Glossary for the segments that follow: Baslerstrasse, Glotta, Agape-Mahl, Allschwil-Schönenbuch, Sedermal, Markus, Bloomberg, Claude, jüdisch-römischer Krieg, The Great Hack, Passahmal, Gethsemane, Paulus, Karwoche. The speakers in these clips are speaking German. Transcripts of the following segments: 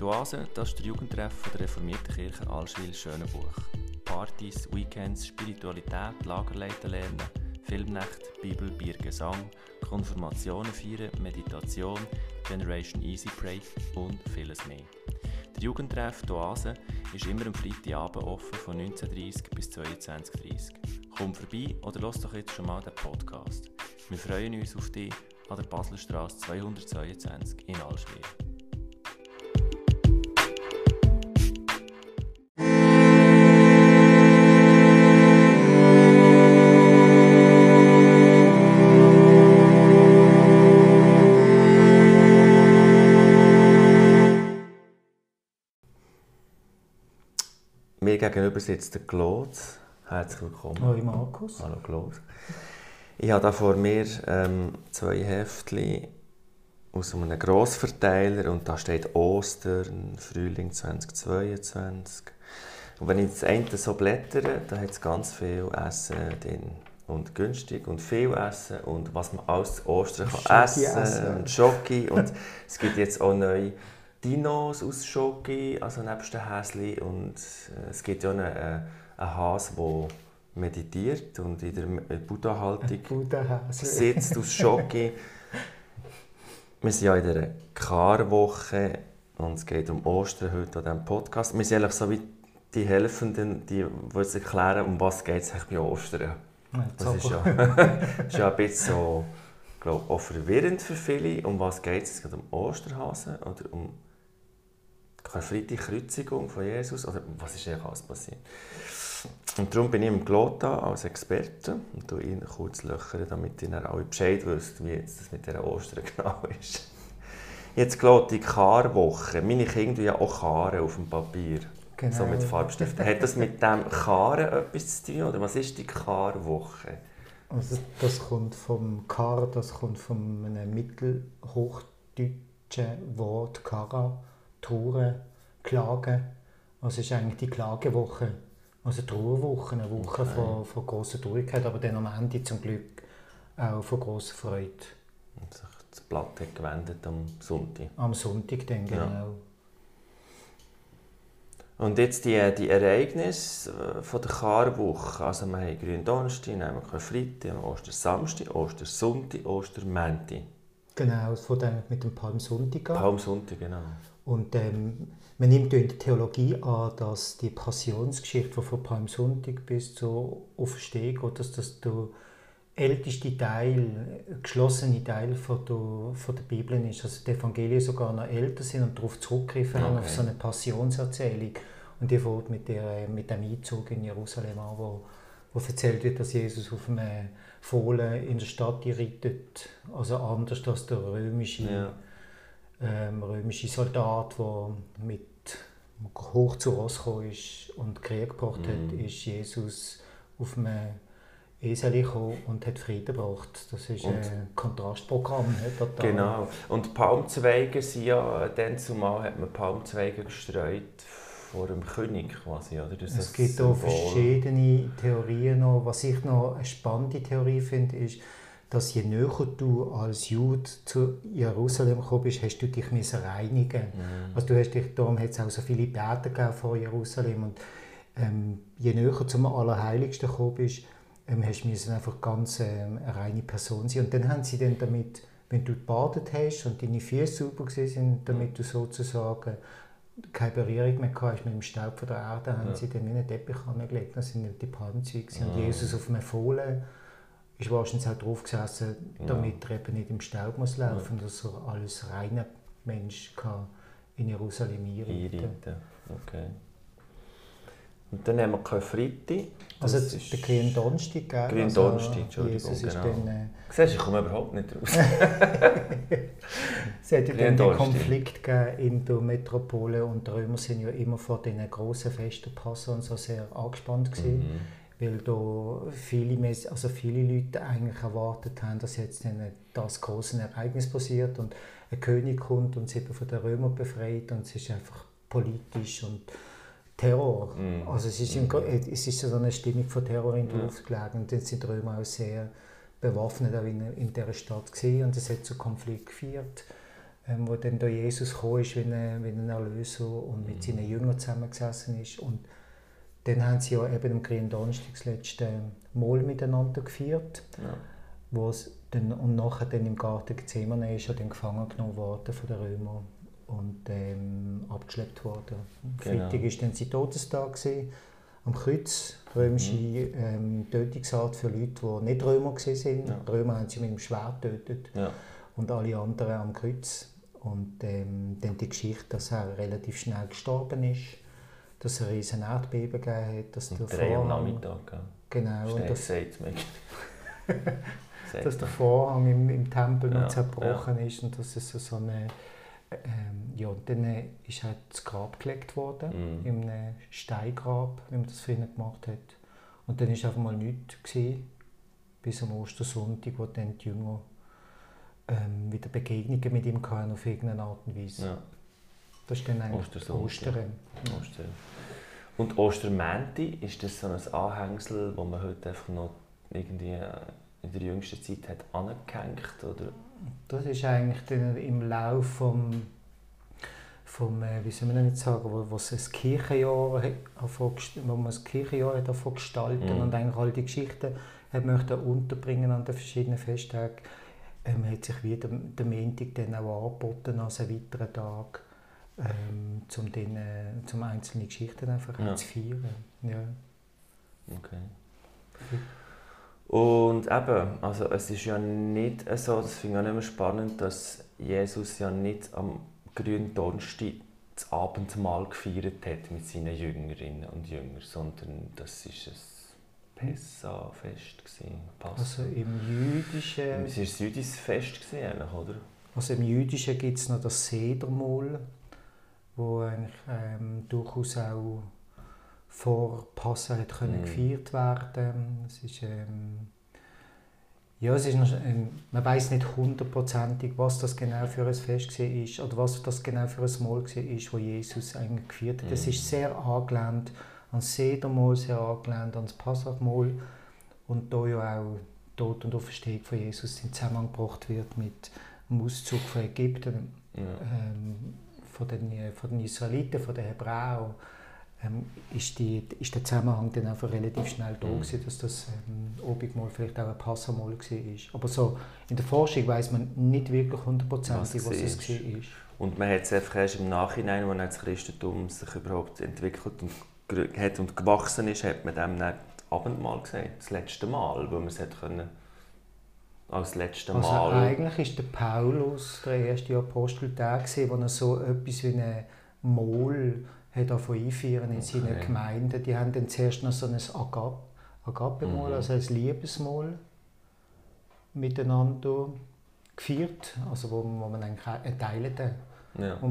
Die Oase, das ist der Jugendtreff der Reformierten Kirche Allschwil-Schönenbuch. Partys, Weekends, Spiritualität, Lagerleiter lernen, Filmnächte, Bibel, Bier, Gesang, Konfirmationen feiern, Meditation, Generation Easy Pray und vieles mehr. Der Jugendtreff die Oase ist immer am Freitagabend offen von 19.30 Uhr bis 22.30 Uhr. Komm vorbei oder lass doch jetzt schon mal den Podcast. Wir freuen uns auf dich an der Baslerstrasse 222 in Allschwil. Mir gegenüber sitzt der Claude. Herzlich willkommen. Hallo Markus. Hallo Claude. Ich habe hier vor mir zwei Heftchen aus einem Grossverteiler und da steht Ostern, Frühling 2022. Und wenn ich das eine so blättere, da hat es ganz viel Essen drin. Und günstig und viel Essen und was man alles zu Ostern kann essen und Schoki. Und es gibt jetzt auch neue Dinos aus Schoki, also nebst den Häschen. Und es gibt ja einen Hase, der meditiert und in der Buddha-Haltung sitzt aus Schoki. Wir sind ja in dieser Karwoche und es geht um Ostern heute an diesem Podcast. Wir sind eigentlich so wie die Helfenden, die uns erklären, um was geht es bei Ostern. Das ist ja, ein bisschen so, glaube, auch verwirrend für viele. Um was geht es? Es geht um Osterhasen oder um die Kreuzigung von Jesus? Oder was ist eigentlich alles passiert? Und darum bin ich mit Glotta als Experte und löchere ihn kurz, damit ihr alle Bescheid wisst, wie jetzt das mit dieser Ostern genau ist. Jetzt Glotta, die Karwoche. Meine Kinder ja auch Karen auf dem Papier. Genau. So mit Farbstiften. Hat das mit dem Karen etwas zu tun? Oder was ist die Karwoche? Also das kommt vom Kar, das kommt von einem mittelhochdeutschen Wort Kara, Trauer, Klagen. Also ist eigentlich die Klagewoche. Also Trauerwoche, eine Woche okay. von grosser Traurigkeit, aber dann am Ende zum Glück auch von grosser Freude. Und sich das Blatt hat gewendet am Sonntag. Am Sonntag dann, genau. Ja. Und jetzt die Ereignisse von der Karwoche. Also wir haben Gründonnerstag, dann haben wir Freitag, Ostersamstag, Ostersonntag, Ostermänti. Genau, es fängt mit dem Palmsonntag an. Palmsonntag, genau. Und man nimmt in der Theologie an, dass die Passionsgeschichte von Palmsonntag bis zur Auferstehung, dass das der älteste Teil, geschlossene Teil von der Bibel ist, also die Evangelien sogar noch älter sind und darauf zurückgreifen okay. auf so eine Passionserzählung. Und die fängt mit dem Einzug in Jerusalem an, wo erzählt wird, dass Jesus auf einem Fohlen in der Stadt reitet, also anders als der römische. Ja. Römische Soldat, der mit hoch zu Ross gekommen ist und Krieg gebracht hat, ist Jesus auf einem Esel gekommen und hat Frieden gebracht. Das ist ein Kontrastprogramm. Genau. Und Palmzweige sind ja, dann zumal hat man Palmzweige gestreut vor dem König quasi, oder? Das es gibt auch verschiedene Theorien noch. Was ich noch eine spannende Theorie finde, ist, dass je näher du als Jude zu Jerusalem gekommen bist, hast du dich reinigen müssen. Also darum hat es auch so viele Bäder vor Jerusalem. Und, je näher zum Allerheiligsten gekommen bist, hast du einfach ganz eine reine Person sein. Und dann haben sie dann damit, wenn du gebadet hast und deine Füße sauber waren, damit du sozusagen keine Berührung mehr gehabt hast mit dem Staub von der Erde, haben sie dann in einen Teppich angelegt. Das sind die Palmzweige. Und Jesus auf einem Fohlen ist wahrscheinlich auch drauf gesessen, damit er eben nicht im Staub muss laufen muss, dass er alles reiner Mensch kann in Jerusalem einreiten. Okay. Und dann haben wir keinen Freitag. Also der Gründonnerstag, gell? Gründonnerstag, Entschuldigung, Jesus genau. Dann, siehst du, ich komme überhaupt nicht raus. Es hat ja dann einen Konflikt gegeben in der Metropole und die Römer sind ja immer vor diesen grossen Festen Passa und so sehr angespannt gewesen. Weil da viele Leute eigentlich erwartet haben, dass jetzt das große Ereignis passiert und ein König kommt und sie von den Römern befreit und es ist einfach politisch und Terror. Also es ist so eine Stimmung von Terror in der Luft gelegen und dann sind die Römer auch sehr bewaffnet auch in dieser Stadt gewesen und es hat zu Konflikt geführt. wo dann da Jesus gekommen ist wie ein Erlöser und mit seinen Jüngern zusammengesessen ist. Und dann haben sie ja eben am Gründonnerstag das letzte Mal miteinander gefeiert. Ja. Und nachher dann im Garten Gethsemane ist er dann gefangen genommen worden von den Römern und abgeschleppt worden. Genau. Freitag war dann sein Todestag gewesen, am Kreuz. Römische Tötungsart für Leute, die nicht Römer waren. Ja. Die Römer haben sie mit dem Schwert getötet. Ja. Und alle anderen am Kreuz. Und dann die Geschichte, dass er relativ schnell gestorben ist, dass es ein riesen Erdbeben gegeben hat. Dass der 3 Uhr am Nachmittag. Ja. Genau. Und das sagt man. Dass der Vorhang im Tempel noch zerbrochen ist und dass es so eine... ja, dann ist halt das Grab gelegt worden, in einem Steingrab, wie man das früher gemacht hat. Und dann war einfach mal nichts gewesen, bis am Ostersonntag, wo dann die Jünger wieder Begegnungen mit ihm hatten, auf irgendeine Art und Weise. Ja. Das ist dann eigentlich Ostern. Ja. Und Ostermänti, ist das so ein Anhängsel, das man heute einfach noch irgendwie in der jüngsten Zeit hat angehängt, oder? Das ist eigentlich im Laufe vom wie soll man nicht sagen, wo das Kirchenjahr davon gestalten und eigentlich all die Geschichten möchte unterbringen an den verschiedenen Festtagen, hat sich wieder der Montag dann auch angeboten als einen weiteren Tag, um einzelne Geschichten einfach zu feiern. Ja. Okay. Und eben, also es ist ja nicht so, das finde ich auch nicht mehr spannend, dass Jesus ja nicht am Gründonnerstag das Abendmahl gefeiert hat mit seinen Jüngerinnen und Jüngern, sondern das war ein Pessah-Fest. Also im Jüdischen... Es war ein jüdisches Fest, oder? Also im Jüdischen gibt es noch das Sedermal, wo eigentlich durchaus auch vor Passa hat gefeiert werden. Man weiß nicht hundertprozentig, was das genau für ein Fest war oder was das genau für ein Mahl war, das Jesus eigentlich gefeiert hat. Es ist sehr angelehnt an das Sedermahl, sehr angelehnt an das Passahmal. Und da ja auch Tod und Auferstehung von Jesus in Zusammenhang gebracht wird mit dem Auszug von Ägypten, von den Israeliten, von den Hebräern. Ist der Zusammenhang dann einfach relativ schnell da gewesen, dass das Obigmal vielleicht auch ein Passahmal war. Aber so in der Forschung weiss man nicht wirklich hundertprozentig, was es war. Und man hat es einfach erst im Nachhinein, als das Christentum sich überhaupt entwickelt und gewachsen ist, hat man dem dann das Abendmahl gesagt, das letzte Mal, weil man es hätte können. Als letztes Mal. Also eigentlich war der Paulus der erste Apostel, der er so etwas wie ein Mahl hat auch einfeiern in seinen Gemeinden. Die haben dann zuerst noch so ein Agape-Mahl, also ein Liebesmahl, miteinander gefeiert, also wo man eigentlich einen Teil hatte. Ja. Wo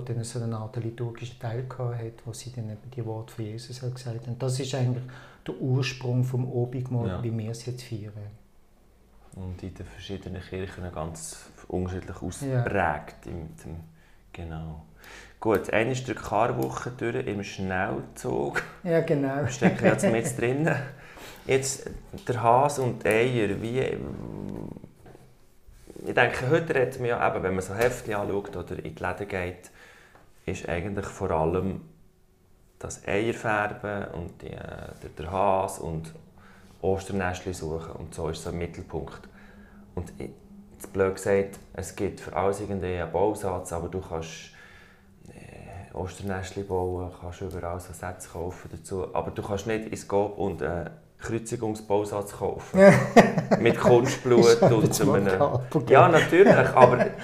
dann so eine Art liturgischen Teil hatte, wo sie dann eben die Worte von Jesus gesagt haben. Das ist eigentlich der Ursprung vom Obigmahl, wie wir es jetzt feiern. Und in den verschiedenen Kirchen ganz unterschiedlich ausprägt. Genau. Gut, eine ist der Karwoche durch im Schnellzug. Ja, genau. Stecken jetzt mit drin. Jetzt der Hase und die Eier. Ich denke, heute redet man ja eben, wenn man so Heftchen anschaut oder in die Läden geht, ist eigentlich vor allem das Eierfärben und der Hase und Osternäschchen suchen. Und so ist so ein Mittelpunkt. Und jetzt blöd gesagt, es gibt für alles irgendeinen Bausatz, aber du kannst Osternäschchen bauen, kannst überall so Sätze kaufen dazu. Aber du kannst nicht ins Coop und einen Kreuzigungsbausatz kaufen. Mit Kunstblut und so einem... Ja, natürlich, aber eben,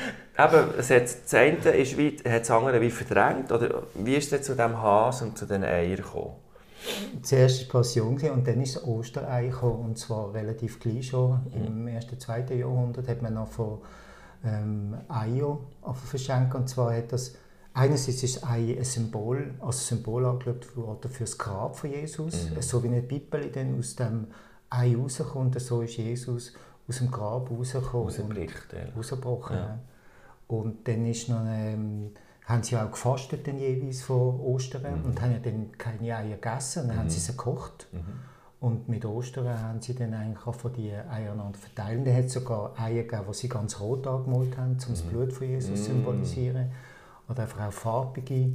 das eine ist wie, hat das andere wie verdrängt. Oder wie ist es zu diesem Hase und zu den Eiern gekommen? Zuerst war die Passion und dann ist das Osterei gekommen. Und zwar relativ gleich schon. Im 1./2. Jahrhundert hat man noch von Eier verschenkt. Und zwar hat das... Einerseits ist das Ei ein Symbol, als Symbol angeschaut worden für das Grab von Jesus. So wie eine Bibel dann aus dem Ei rauskommt, so ist Jesus aus dem Grab rausgekommen und rausgebrochen. Ja. Und dann ist noch haben sie auch gefastet dann jeweils vor Ostern und haben ja dann keine Eier gegessen, dann haben sie sie gekocht. Und mit Ostern haben sie dann eigentlich auch von die Eier einander verteilen. Da hat es sogar Eier gegeben, die sie ganz rot angemalt haben, um das Blut von Jesus zu symbolisieren. Oder einfach auch farbige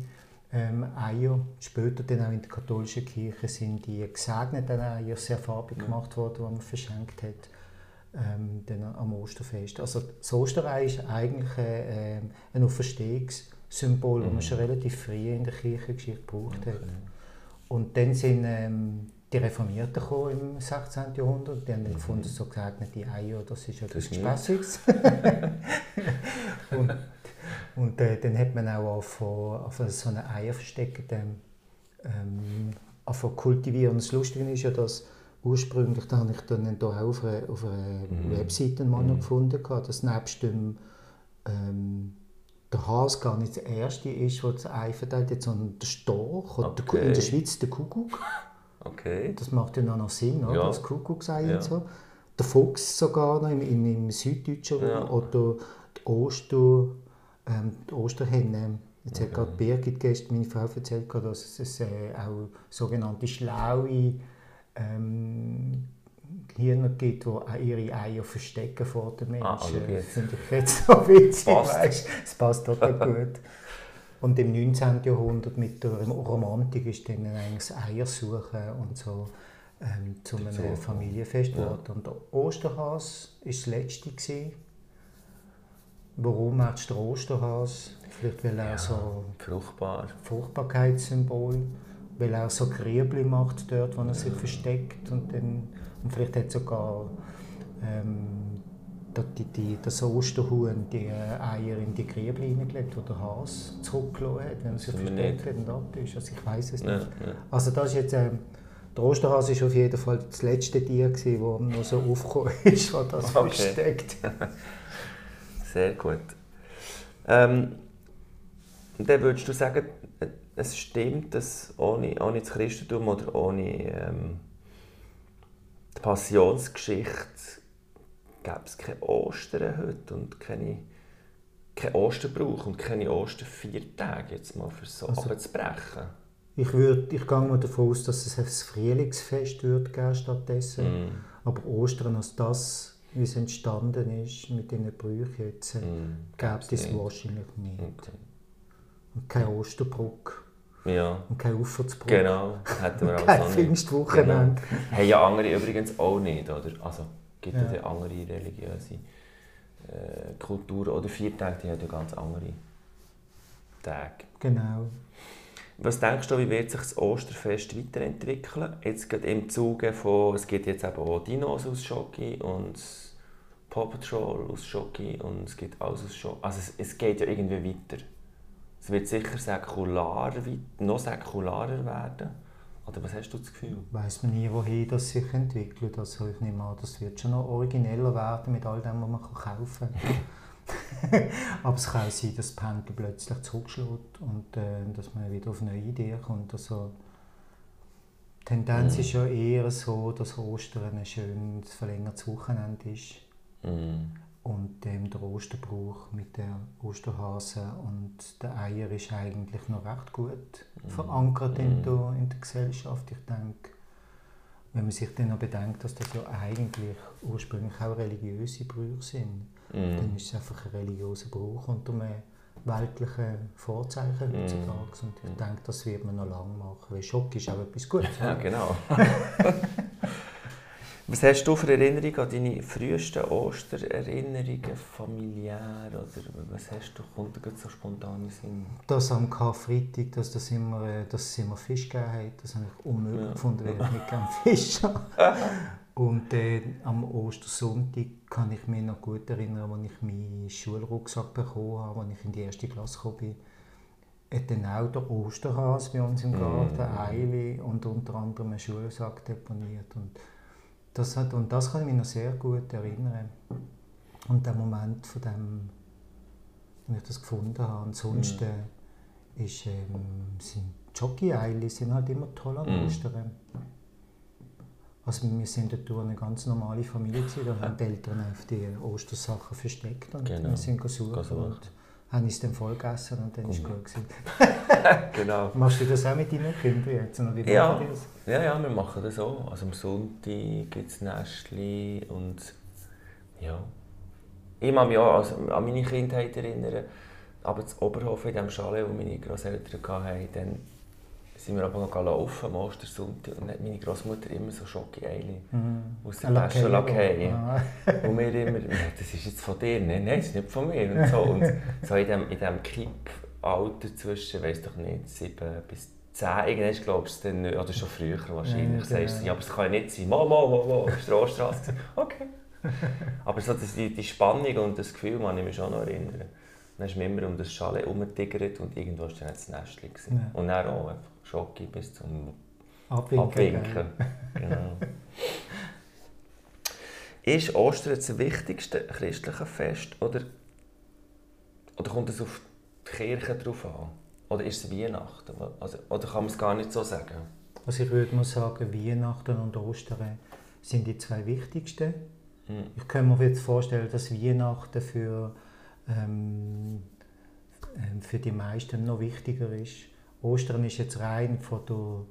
Eier. Später dann auch in der katholischen Kirche sind die gesegneten Eier sehr farbig gemacht worden, die man verschenkt hat dann am Osterfest. Also das Osterei ist eigentlich ein Auferstehungssymbol, das man schon relativ früh in der Kirchengeschichte gebraucht hat. Und dann sind die Reformierten kamen im 16. Jahrhundert, die haben dann gefunden, so gesegnete Eier, das ist etwas Spassiges. und dann hat man auch auf so eine Eier versteckt, auf kultivieren. Und das Lustige ist ja, dass ursprünglich, da habe ich dann hier auch auf einer Webseite einen Mann gefunden, dass nebst dem der Hase gar nicht der erste ist, der das Ei verteilt hat, sondern der Storch oder in der Schweiz der Kuckuck. Okay. Das macht ja noch Sinn, oder? Ja. Das Kuckucksei und so. Der Fuchs sogar noch im Süddeutschen oder die Osterhenne. Jetzt hat gerade Birgit gestern, meine Frau, erzählt, dass es auch sogenannte schlaue Hirner gibt, die auch ihre Eier verstecken vor den Menschen. Das finde ich jetzt so witzig. Es passt total gut. Und im 19. Jahrhundert mit der Romantik ist dann eigentlich das Eiersuchen und so zu einem Familienfest geworden. Ja. Und der Osterhase war das Letzte gewesen. Warum macht der Osterhase? Vielleicht weil er so Fruchtbarkeitssymbol, weil er so Grübli macht dort, wo er sich versteckt. Und vielleicht hat sogar das Osterhuhn die Eier in die Gräbli hineingelegt, die der Hase zurückgelassen hat, wenn er sich versteckt hat und ab ist. Also ich weiss es nicht. Ja. Also das ist jetzt, der Osterhase war auf jeden Fall das letzte Tier, das noch so aufgekommen ist, das das versteckt. Sehr gut. Dann würdest du sagen, es stimmt, dass ohne das Christentum oder ohne die Passionsgeschichte gäbe es keine Ostern heute und keinen Osterbrauch und keine Osterviertage, jetzt mal für so abzubrechen? Ich gehe mal davon aus, dass es ein Frühlingsfest würde geben stattdessen. Aber Ostern als das, wie es entstanden ist mit diesen Brüchen jetzt, gäbe es wahrscheinlich nicht. Okay. Und keine Osterbrücke. Ja. Und keine Uferzbrücke. Genau, hätten wir auch kein Pfingstwochenende. Genau. Haben ja andere übrigens auch nicht, oder? Also, gibt es andere religiöse Kulturen oder Viertage, die haben ja ganz andere Tage. Genau. Was denkst du, wie wird sich das Osterfest weiterentwickeln? Jetzt geht im Zuge von, es gibt jetzt eben auch Dinos aus Schoki und Paw Patrol aus Schoki und es gibt alles aus Schoki. Also es geht ja irgendwie weiter. Es wird sicher noch säkularer werden. Oder was hast du das Gefühl? Weiss man nie, wohin das sich entwickelt. Also ich nehme an, das wird schon noch origineller werden mit all dem, was man kaufen kann. Aber es kann sein, dass das Pendel plötzlich zurückschlägt und dass man wieder auf neue Ideen kommt. Also, die Tendenz ist ja eher so, dass Ostern ein schönes verlängertes Wochenende ist. Und der Osterbrauch mit der Osterhase und den Eier ist eigentlich noch recht gut verankert in der Gesellschaft. Ich denke, wenn man sich dann noch bedenkt, dass das ja eigentlich ursprünglich auch religiöse Brüche sind, dann ist es einfach ein religiöser Brauch unter einem weltlichen Vorzeichen heutzutage. Und ich denke, das wird man noch lange machen, weil Schock ist auch etwas Gutes. Ja, genau. Was hast du für Erinnerungen an deine frühesten Ostererinnerungen, familiär oder was hast du, kommt dir so spontan in Sinn? Das am Karfreitag, dass es immer Fisch gegeben hat, das habe ich unmöglich gefunden, weil ich nicht gerne Fisch habe. Und am Ostersonntag kann ich mich noch gut erinnern, als ich meinen Schulrucksack bekommen habe, als ich in die erste Klasse gekommen bin. Hat dann auch der Osterhase bei uns im Garten, Eile und unter anderem einen Schulsack deponiert. Und das kann ich mich noch sehr gut erinnern. Und der Moment, von dem, wo ich das gefunden habe. Ansonsten sind Jockey-Eile halt immer toll an Ostern. Also wir sind dort eine ganz normale Familie gewesen, da haben die Eltern auf die Ostersachen versteckt und wir sind gesucht und habe ich den voll gegessen und dann ist es gut gewesen. Genau. Machst du das auch mit deinen Kindern jetzt? Oder wie ja. Das? Ja, ja, wir machen das auch. Also am Sonntag gibt es Nestli und ja. Ich kann mich auch an meine Kindheit erinnern. Aber das Oberhof in dem Chalet, wo meine Grosseltern hatten, dann sind wir aber noch gelaufen am Ostersonntag und hat meine Großmutter immer so Schoki-Eile aus der Tasche lackiert. Und wir immer, das ist jetzt von dir, nein, das ist nicht von mir. Und so, in diesem Kipp-Alter zwischen, weiss doch nicht, 7 bis 10, irgendwann glaubst du dann nicht, oder schon früher wahrscheinlich, ja, sagst du, ja, aber es kann ja nicht sein, Mama, auf der Straße. Okay. Aber so, die Spannung und das Gefühl kann ich mich schon noch erinnern. Dann ist man immer um das Chalet herumgetigert und irgendwo war dann das Nestchen. Ja. Und dann auch einfach Schocke bis zum Abwinken. Genau. Ist Ostern das wichtigste christliche Fest oder kommt es auf die Kirche drauf an? Oder ist es Weihnachten? Also, oder kann man es gar nicht so sagen? Also ich würde mal sagen, Weihnachten und Ostern sind die zwei wichtigsten. Hm. Ich kann mir jetzt vorstellen, dass Weihnachten für die meisten noch wichtiger ist. Ostern ist jetzt rein vom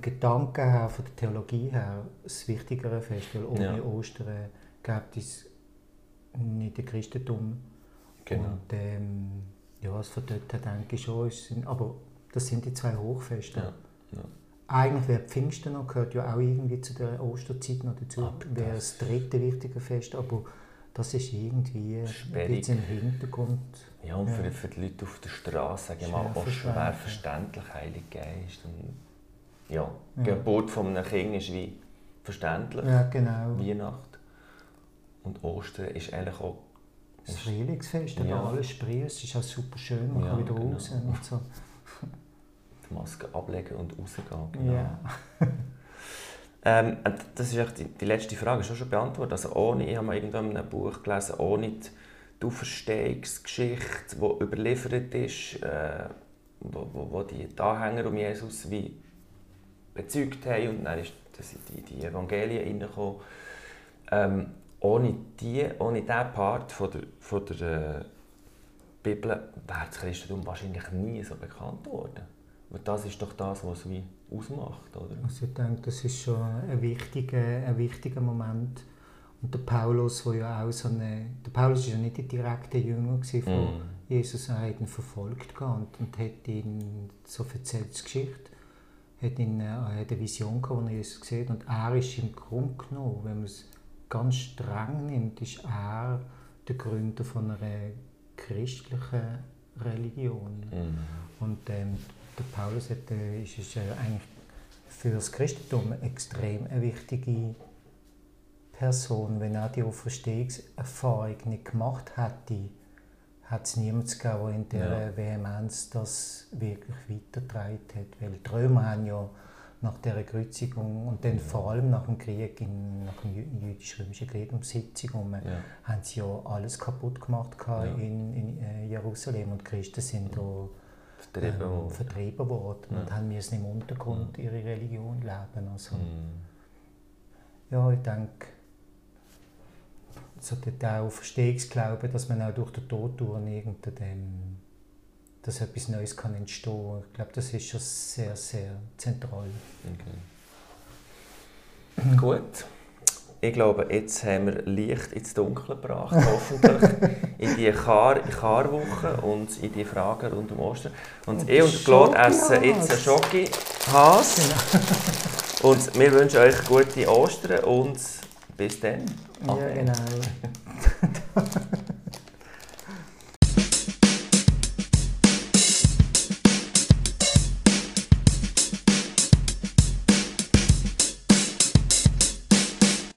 Gedanken her, von der Theologie her, das wichtigere Fest, weil ohne Ostern gäbe es nicht den Christentum. Genau. Und was von dort denke ich schon, aber das sind die zwei Hochfeste. Ja. Ja. Eigentlich wäre Pfingsten noch, gehört ja auch irgendwie zu der Osterzeit noch dazu, wäre das dritte wichtige Fest, aber das ist irgendwie sperrig. Ein bisschen im Hintergrund. Ja, und für die Leute auf der Straße, sagen wir mal, auch schwer verständlich, Heilig Geist. Und, die Geburt eines Kindes ist wie verständlich. Ja, genau. Weihnachten. Und Ostern ist eigentlich auch... Das Frühlingsfest, da alles sprießt, ist auch super schön, man kann wieder raus und so. Die Maske ablegen und rausgehen, genau. Ja. Das ist die letzte Frage, ist auch schon beantwortet. Also ohne, ich habe mal irgendwann in einem Buch gelesen, ohne die Auferstehungsgeschichte, die überliefert ist, wo die Anhänger um Jesus wie bezeugt haben und dann ist das in die Evangelien hineingekommen. Ohne diesen Part von der Bibel wäre das Christentum wahrscheinlich nie so bekannt worden. Und das ist doch das, was es wie ausmacht, oder? Also ich denke, das ist schon ein wichtiger Moment. Und der Paulus, der Paulus war ja nicht der direkte Jünger von Jesus, er hat ihn verfolgt und hat ihn, so erzählt die Geschichte, hat eine Vision gehabt, die er Jesus sieht. Und er ist im Grunde genommen, wenn man es ganz streng nimmt, ist er der Gründer von einer christlichen Religion. Mm. Und, der Paulus ist eigentlich für das Christentum extrem eine wichtige Person. Wenn er die Auferstehungserfahrung nicht gemacht hätte, hätte es niemanden gegeben, der in dieser Vehemenz das wirklich weitergetragen hat. Weil die Römer haben ja nach dieser Kreuzigung und dann vor allem nach dem Krieg, nach dem jüdisch-römischen Krieg um 70 haben sie ja alles kaputt gemacht in Jerusalem. Und die Christen sind da vertrieben worden und haben müssen im Untergrund ihre Religion leben. Also, ja, ich denke, so der Auferstehungsglaube, dass man auch durch den Tod dass etwas Neues kann entstehen kann. Ich glaube, das ist schon sehr, sehr zentral. Okay. Gut. Ich glaube, jetzt haben wir Licht ins Dunkle gebracht, hoffentlich, in die Karwoche und in die Fragen rund um Ostern. Und ich und Claude essen jetzt einen Schoki-Has. Genau. Und wir wünschen euch gute Ostern und bis dann. Amen. Ja, genau.